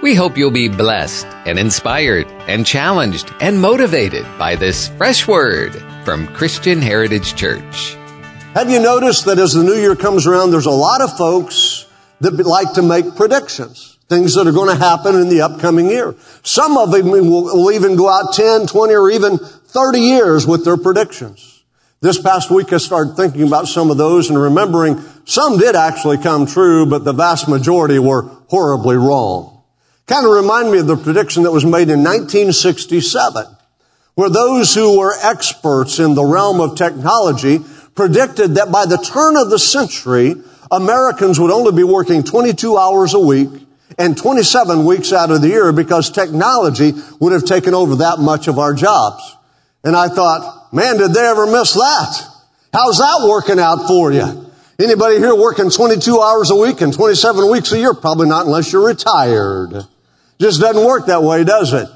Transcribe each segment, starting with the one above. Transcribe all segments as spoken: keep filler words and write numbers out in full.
We hope you'll be blessed and inspired and challenged and motivated by this fresh word from Christian Heritage Church. Have you noticed that as the new year comes around, there's a lot of folks that like to make predictions, things that are going to happen in the upcoming year. Some of them will even go out ten, twenty, or even thirty years with their predictions. This past week, I started thinking about some of those and remembering some did actually come true, but the vast majority were horribly wrong. Kind of remind me of the prediction that was made in nineteen sixty-seven, where those who were experts in the realm of technology predicted that by the turn of the century, Americans would only be working twenty-two hours a week and twenty-seven weeks out of the year because technology would have taken over that much of our jobs. And I thought, man, did they ever miss that? How's that working out for you? Anybody here working twenty-two hours a week and twenty-seven weeks a year? Probably not unless you're retired. Just doesn't work that way, does it?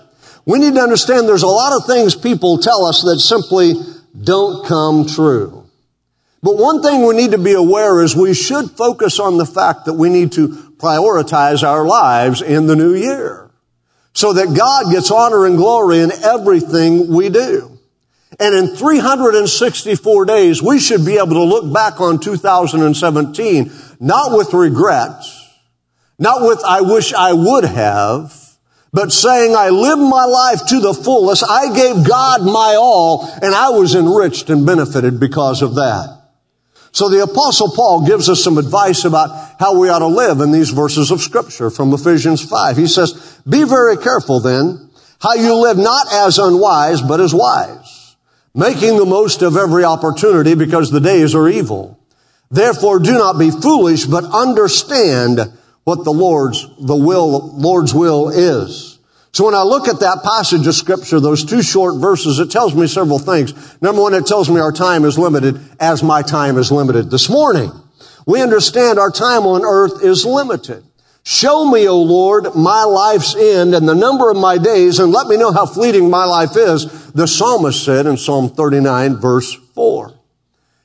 We need to understand there's a lot of things people tell us that simply don't come true. But one thing we need to be aware is we should focus on the fact that we need to prioritize our lives in the new year so that God gets honor and glory in everything we do. And in three hundred sixty-four days, we should be able to look back on two thousand seventeen, not with regrets, not with I wish I would have, but saying, I lived my life to the fullest. I gave God my all, and I was enriched and benefited because of that. So the Apostle Paul gives us some advice about how we ought to live in these verses of Scripture from Ephesians five. He says, be very careful then how you live, not as unwise, but as wise, making the most of every opportunity because the days are evil. Therefore, do not be foolish, but understand what the Lord's the will Lord's will is. So when I look at that passage of Scripture, those two short verses, it tells me several things. Number one, it tells me our time is limited as my time is limited. This morning, we understand our time on earth is limited. Show me, O Lord, my life's end and the number of my days, and let me know how fleeting my life is, the psalmist said in Psalm thirty-nine, verse four.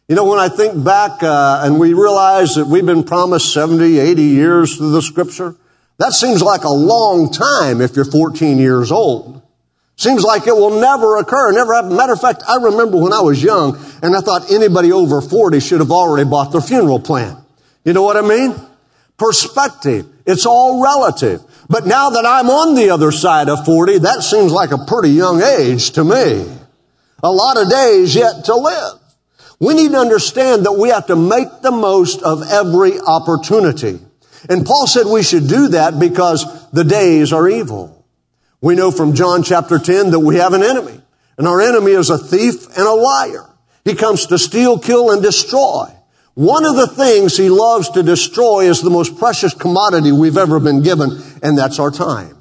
You know, when I think back uh, and we realize that we've been promised seventy, eighty years through the Scripture, that seems like a long time if you're fourteen years old. Seems like it will never occur, never happen. Matter of fact, I remember when I was young, and I thought anybody over forty should have already bought their funeral plan. You know what I mean? Perspective. It's all relative. But now that I'm on the other side of forty, that seems like a pretty young age to me. A lot of days yet to live. We need to understand that we have to make the most of every opportunity. And Paul said we should do that because the days are evil. We know from John chapter ten that we have an enemy. And our enemy is a thief and a liar. He comes to steal, kill, and destroy. One of the things he loves to destroy is the most precious commodity we've ever been given, and that's our time.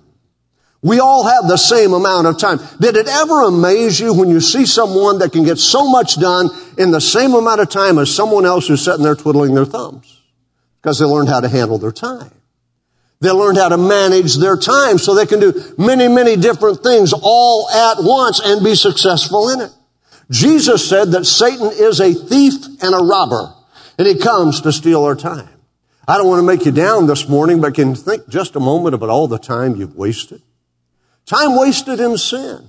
We all have the same amount of time. Did it ever amaze you when you see someone that can get so much done in the same amount of time as someone else who's sitting there twiddling their thumbs? Because they learned how to handle their time. They learned how to manage their time so they can do many, many different things all at once and be successful in it. Jesus said that Satan is a thief and a robber, and he comes to steal our time. I don't want to make you down this morning, but can you think just a moment about all the time you've wasted? Time wasted in sin.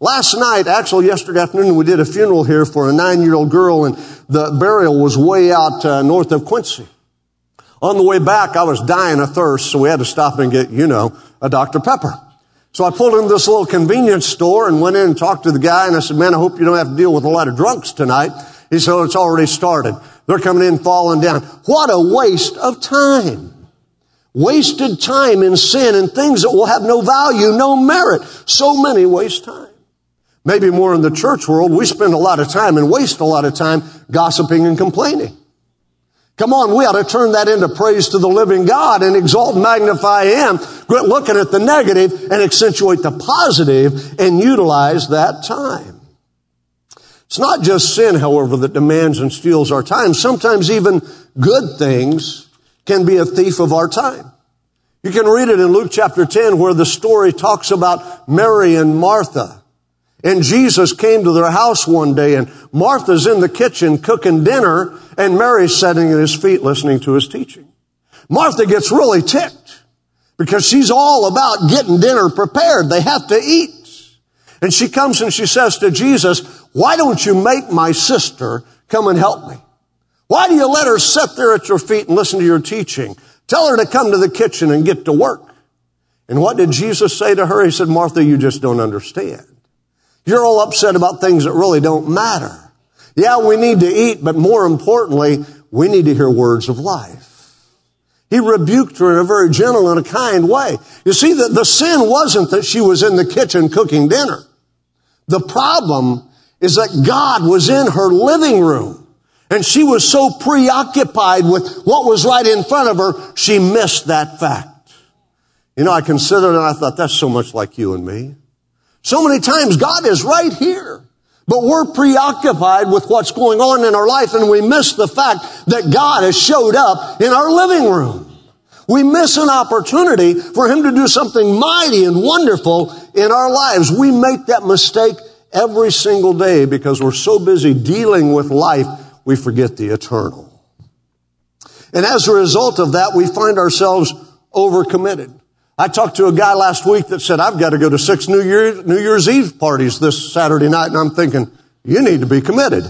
Last night, actually yesterday afternoon, we did a funeral here for a nine-year-old girl, and the burial was way out uh, north of Quincy. On the way back, I was dying of thirst, so we had to stop and get, you know, a Doctor Pepper. So I pulled into this little convenience store and went in and talked to the guy, and I said, man, I hope you don't have to deal with a lot of drunks tonight. He said, oh, it's already started. They're coming in, falling down. What a waste of time. Wasted time in sin and things that will have no value, no merit. So many waste time. Maybe more in the church world, we spend a lot of time and waste a lot of time gossiping and complaining. Come on, we ought to turn that into praise to the living God and exalt and magnify Him. Quit looking at the negative and accentuate the positive and utilize that time. It's not just sin, however, that demands and steals our time. Sometimes even good things can be a thief of our time. You can read it in Luke chapter ten where the story talks about Mary and Martha. And Jesus came to their house one day, and Martha's in the kitchen cooking dinner, and Mary's sitting at His feet listening to His teaching. Martha gets really ticked. because she's all about getting dinner prepared. They have to eat. And she comes and she says to Jesus, why don't you make my sister come and help me? Why do you let her sit there at your feet and listen to your teaching? Tell her to come to the kitchen and get to work. And what did Jesus say to her? He said, Martha, you just don't understand. You're all upset about things that really don't matter. Yeah, we need to eat, but more importantly, we need to hear words of life. He rebuked her in a very gentle and a kind way. You see, the, the sin wasn't that she was in the kitchen cooking dinner. The problem is that God was in her living room. And she was so preoccupied with what was right in front of her, she missed that fact. You know, I considered it and I thought, that's so much like you and me. So many times God is right here, but we're preoccupied with what's going on in our life, and we miss the fact that God has showed up in our living room. We miss an opportunity for Him to do something mighty and wonderful in our lives. We make that mistake every single day because we're so busy dealing with life, we forget the eternal. And as a result of that, we find ourselves overcommitted. I talked to a guy last week that said, I've got to go to six New Year's, New Year's Eve parties this Saturday night. And I'm thinking, you need to be committed.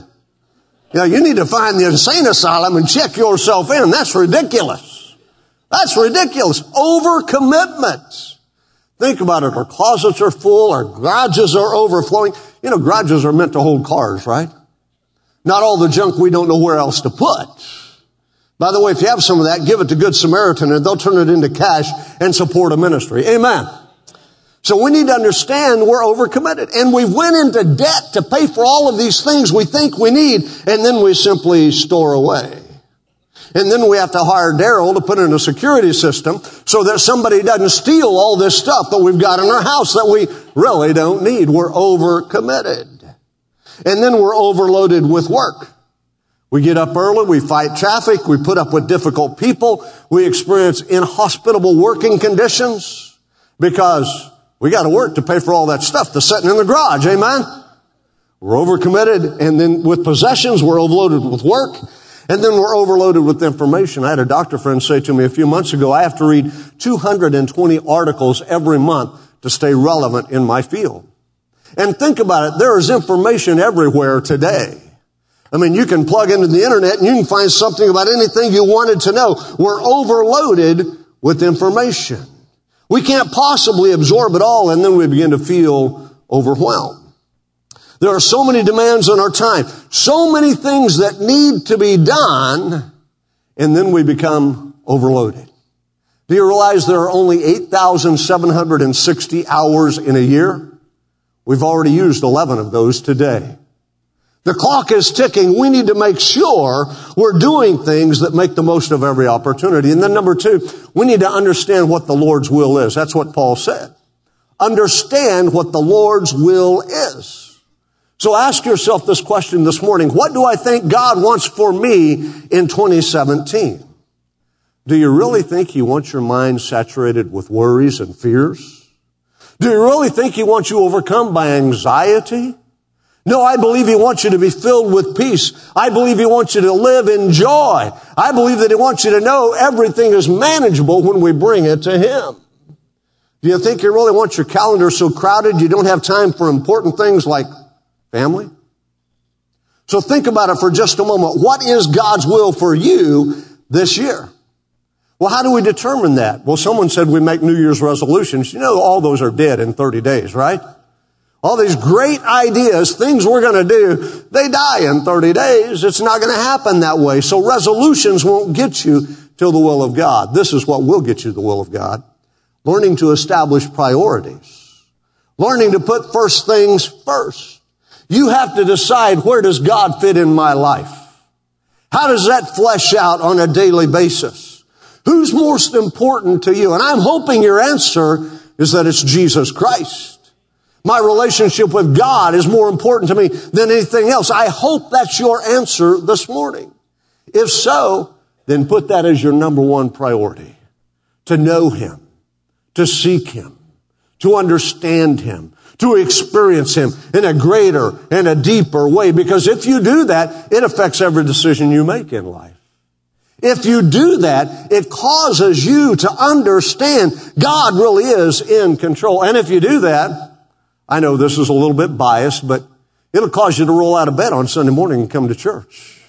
You know, you need to find the insane asylum and check yourself in. That's ridiculous. That's ridiculous. Overcommitments. Think about it. Our closets are full. Our garages are overflowing. You know, garages are meant to hold cars, right? Not all the junk we don't know where else to put. By the way, if you have some of that, give it to Good Samaritan and they'll turn it into cash and support a ministry. Amen. So we need to understand we're overcommitted. And we went into debt to pay for all of these things we think we need, and then we simply store away. And then we have to hire Daryl to put in a security system so that somebody doesn't steal all this stuff that we've got in our house that we really don't need. We're overcommitted. And then we're overloaded with work. We get up early, we fight traffic, we put up with difficult people, we experience inhospitable working conditions because we got to work to pay for all that stuff that's sitting in the garage, amen? We're overcommitted, and then with possessions, we're overloaded with work, and then we're overloaded with information. I had a doctor friend say to me a few months ago, I have to read two hundred twenty articles every month to stay relevant in my field. And think about it, there is information everywhere today. I mean, you can plug into the internet and you can find something about anything you wanted to know. We're overloaded with information. We can't possibly absorb it all, and then we begin to feel overwhelmed. There are so many demands on our time, so many things that need to be done, and then we become overloaded. Do you realize there are only eight thousand seven hundred sixty hours in a year? We've already used eleven of those today. The clock is ticking. We need to make sure we're doing things that make the most of every opportunity. And then number two, we need to understand what the Lord's will is. That's what Paul said. Understand what the Lord's will is. So ask yourself this question this morning. What do I think God wants for me in twenty seventeen? Do you really think He wants your mind saturated with worries and fears? Do you really think He wants you overcome by anxiety? No, I believe He wants you to be filled with peace. I believe He wants you to live in joy. I believe that He wants you to know everything is manageable when we bring it to Him. Do you think He really wants your calendar so crowded you don't have time for important things like family? So think about it for just a moment. What is God's will for you this year? Well, how do we determine that? Well, someone said we make New Year's resolutions. You know, all those are dead in thirty days, right? All these great ideas, things we're going to do, they die in thirty days. It's not going to happen that way. So resolutions won't get you to the will of God. This is what will get you the will of God. Learning to establish priorities. Learning to put first things first. You have to decide, where does God fit in my life? How does that flesh out on a daily basis? Who's most important to you? And I'm hoping your answer is that it's Jesus Christ. My relationship with God is more important to me than anything else. I hope that's your answer this morning. If so, then put that as your number one priority. To know Him, to seek Him, to understand Him, to experience Him in a greater and a deeper way. Because if you do that, it affects every decision you make in life. If you do that, it causes you to understand God really is in control. And if you do that, I know this is a little bit biased, but it'll cause you to roll out of bed on Sunday morning and come to church.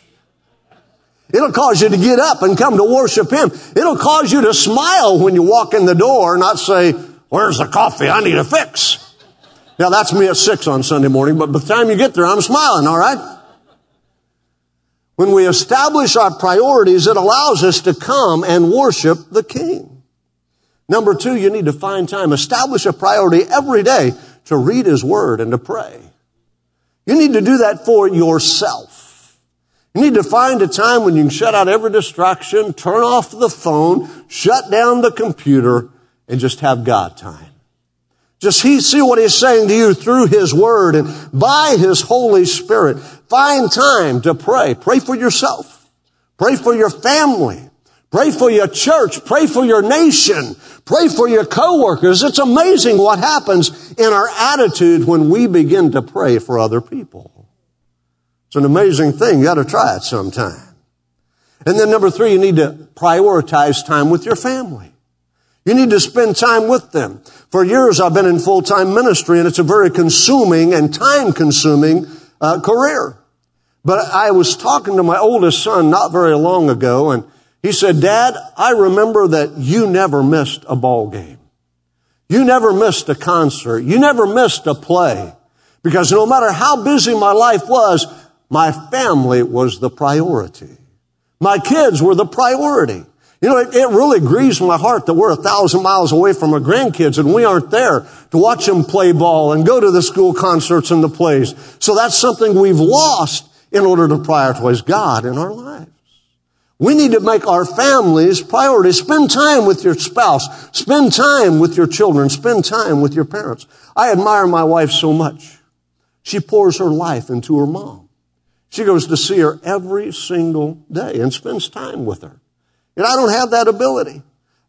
It'll cause you to get up and come to worship Him. It'll cause you to smile when you walk in the door and not say, "Where's the coffee? I need a fix." Now, that's me at six on Sunday morning, but by the time you get there, I'm smiling, all right? When we establish our priorities, it allows us to come and worship the King. Number two, you need to find time. Establish a priority every day to read His Word and to pray. You need to do that for yourself. You need to find a time when you can shut out every distraction, turn off the phone, shut down the computer, and just have God time. Just he, see what He's saying to you through His Word and by His Holy Spirit. Find time to pray. Pray for yourself. Pray for your family. Pray for your church. Pray for your nation. Pray for your coworkers. It's amazing what happens in our attitude when we begin to pray for other people. It's an amazing thing. You ought to try it sometime. And then number three, you need to prioritize time with your family. You need to spend time with them. For years, I've been in full-time ministry, and it's a very consuming and time-consuming uh, career. But I was talking to my oldest son not very long ago, and he said, "Dad, I remember that you never missed a ball game. You never missed a concert. You never missed a play. Because no matter how busy my life was, my family was the priority. My kids were the priority." You know, it, it really grieves my heart that we're a thousand miles away from our grandkids and we aren't there to watch them play ball and go to the school concerts and the plays. So that's something we've lost in order to prioritize God in our lives. We need to make our families priorities. Spend time with your spouse. Spend time with your children. Spend time with your parents. I admire my wife so much. She pours her life into her mom. She goes to see her every single day and spends time with her. And I don't have that ability.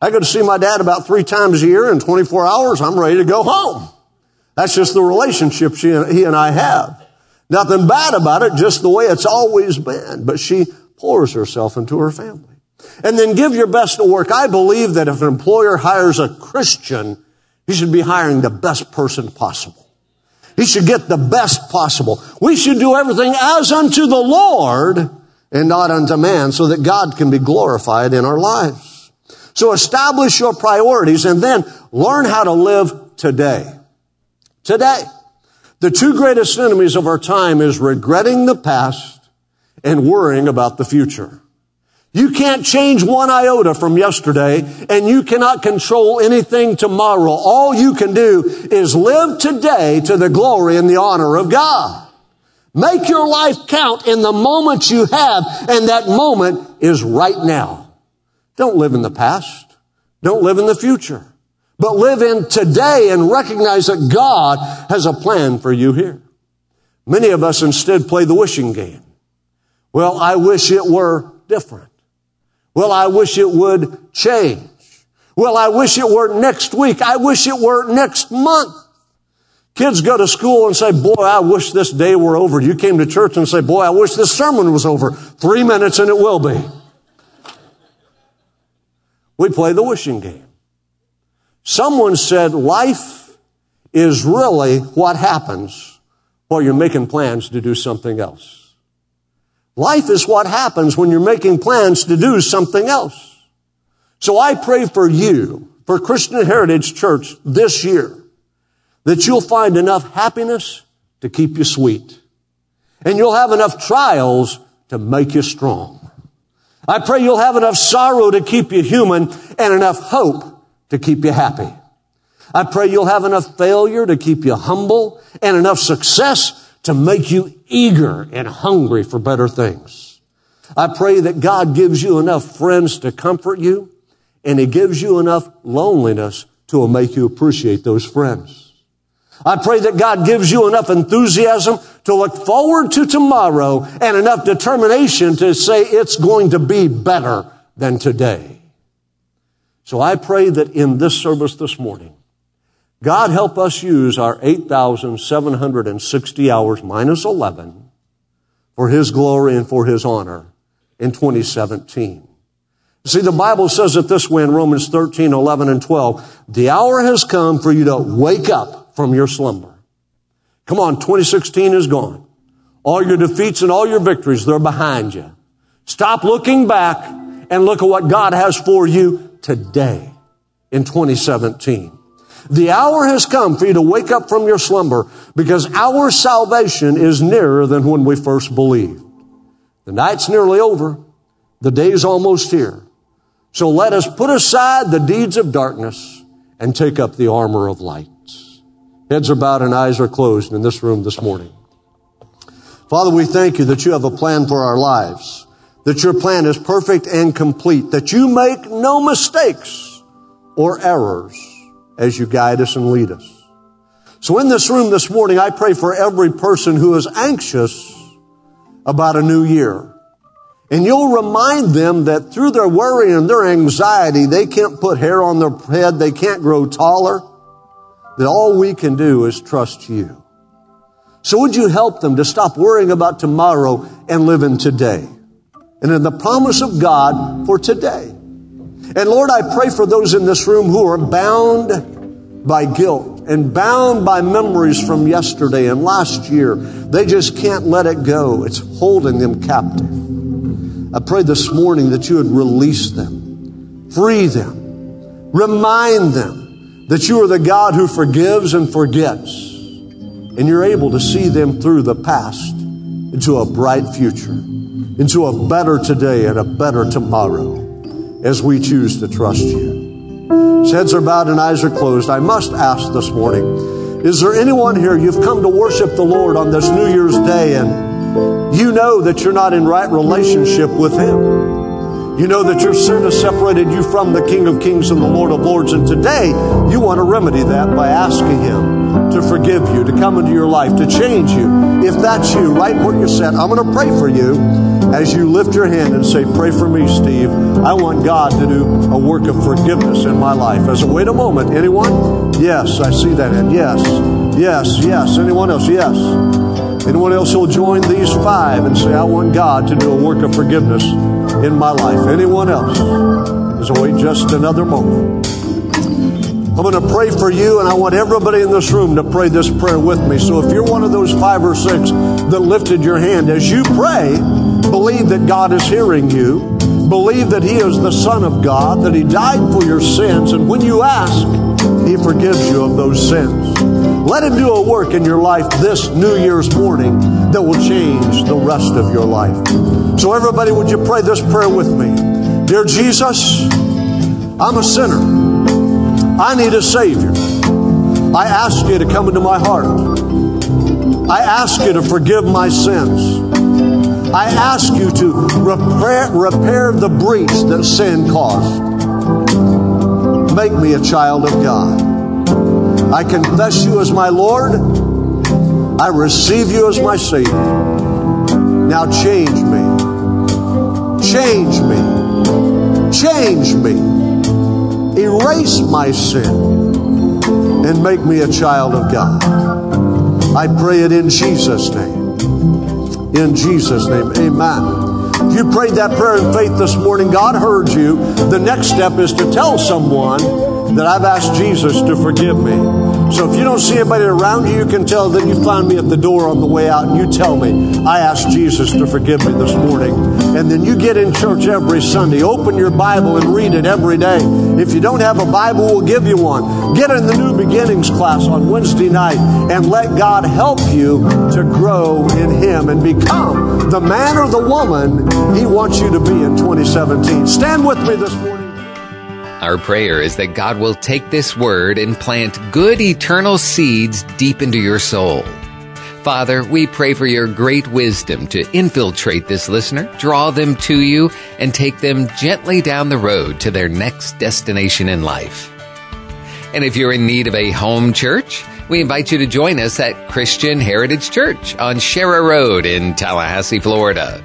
I go to see my dad about three times a year. In twenty-four hours, I'm ready to go home. That's just the relationship she and, he and I have. Nothing bad about it, just the way it's always been. But she pours herself into her family. And then give your best to work. I believe that if an employer hires a Christian, he should be hiring the best person possible. He should get the best possible. We should do everything as unto the Lord and not unto man, so that God can be glorified in our lives. So establish your priorities and then learn how to live today. Today. The two greatest enemies of our time is regretting the past and worrying about the future. You can't change one iota from yesterday, and you cannot control anything tomorrow. All you can do is live today to the glory and the honor of God. Make your life count in the moment you have, and that moment is right now. Don't live in the past. Don't live in the future. But live in today and recognize that God has a plan for you here. Many of us instead play the wishing game. Well, I wish it were different. Well, I wish it would change. Well, I wish it were next week. I wish it were next month. Kids go to school and say, "Boy, I wish this day were over." You came to church and say, "Boy, I wish this sermon was over." Three minutes and it will be. We play the wishing game. Someone said life is really what happens while you're making plans to do something else. Life is what happens when you're making plans to do something else. So I pray for you, for Christian Heritage Church this year, that you'll find enough happiness to keep you sweet. And you'll have enough trials to make you strong. I pray you'll have enough sorrow to keep you human and enough hope to keep you happy. I pray you'll have enough failure to keep you humble and enough success to make you eager and hungry for better things. I pray that God gives you enough friends to comfort you, and He gives you enough loneliness to make you appreciate those friends. I pray that God gives you enough enthusiasm to look forward to tomorrow and enough determination to say it's going to be better than today. So I pray that in this service this morning, God help us use our eight thousand seven hundred sixty hours minus eleven for His glory and for His honor in twenty seventeen. See, the Bible says it this way in Romans thirteen, eleven, and twelve. The hour has come for you to wake up from your slumber. Come on, twenty sixteen is gone. All your defeats and all your victories, they're behind you. Stop looking back and look at what God has for you today in twenty seventeen. The hour has come for you to wake up from your slumber because our salvation is nearer than when we first believed. The night's nearly over. The day's almost here. So let us put aside the deeds of darkness and take up the armor of light. Heads are bowed and eyes are closed in this room this morning. Father, we thank you that you have a plan for our lives, that your plan is perfect and complete, that you make no mistakes or errors as you guide us and lead us. So in this room this morning, I pray for every person who is anxious about a new year. And you'll remind them that through their worry and their anxiety, they can't put hair on their head, they can't grow taller, that all we can do is trust you. So would you help them to stop worrying about tomorrow and live in today, and in the promise of God for today. And Lord, I pray for those in this room who are bound by guilt and bound by memories from yesterday and last year. They just can't let it go. It's holding them captive. I pray this morning that you would release them, free them, remind them that you are the God who forgives and forgets, and you're able to see them through the past into a bright future, into a better today and a better tomorrow as we choose to trust you. As heads are bowed and eyes are closed, I must ask this morning, is there anyone here, you've come to worship the Lord on this New Year's Day, and you know that you're not in right relationship with him. You know that your sin has separated you from the King of Kings and the Lord of Lords. And today, you want to remedy that by asking him to forgive you, to come into your life, to change you. If that's you, right where you're set, I'm going to pray for you as you lift your hand and say, pray for me, Steve. I want God to do a work of forgiveness in my life. As a, wait a moment, anyone? Yes, I see that hand. Yes, yes, yes. Anyone else? Yes. Anyone else who'll join these five and say, I want God to do a work of forgiveness in my life? Anyone else? There's a wait just another moment. I'm going to pray for you, and I want everybody in this room to pray this prayer with me. So if you're one of those five or six that lifted your hand, as you pray, believe that God is hearing you. Believe that he is the Son of God, that he died for your sins, and when you ask, he forgives you of those sins. Let him do a work in your life this New Year's morning that will change the rest of your life. So everybody, would you pray this prayer with me? Dear Jesus, I'm a sinner. I need a Savior. I ask you to come into my heart. I ask you to forgive my sins. I ask you to repair, repair the breach that sin caused. Make me a child of God. I confess you as my Lord. I receive you as my Savior. Now change me. Change me. Change me. Erase my sin and make me a child of God. I pray it in Jesus' name. In Jesus' name, amen. If you prayed that prayer in faith this morning, God heard you. The next step is to tell someone that I've asked Jesus to forgive me. So if you don't see anybody around you, you can tell that you find me at the door on the way out and you tell me, I asked Jesus to forgive me this morning. And then you get in church every Sunday. Open your Bible and read it every day. If you don't have a Bible, we'll give you one. Get in the New Beginnings class on Wednesday night and let God help you to grow in him and become the man or the woman he wants you to be in twenty seventeen. Stand with me this morning. Our prayer is that God will take this word and plant good eternal seeds deep into your soul. Father, we pray for your great wisdom to infiltrate this listener, draw them to you, and take them gently down the road to their next destination in life. And if you're in need of a home church, we invite you to join us at Christian Heritage Church on Shera Road in Tallahassee, Florida.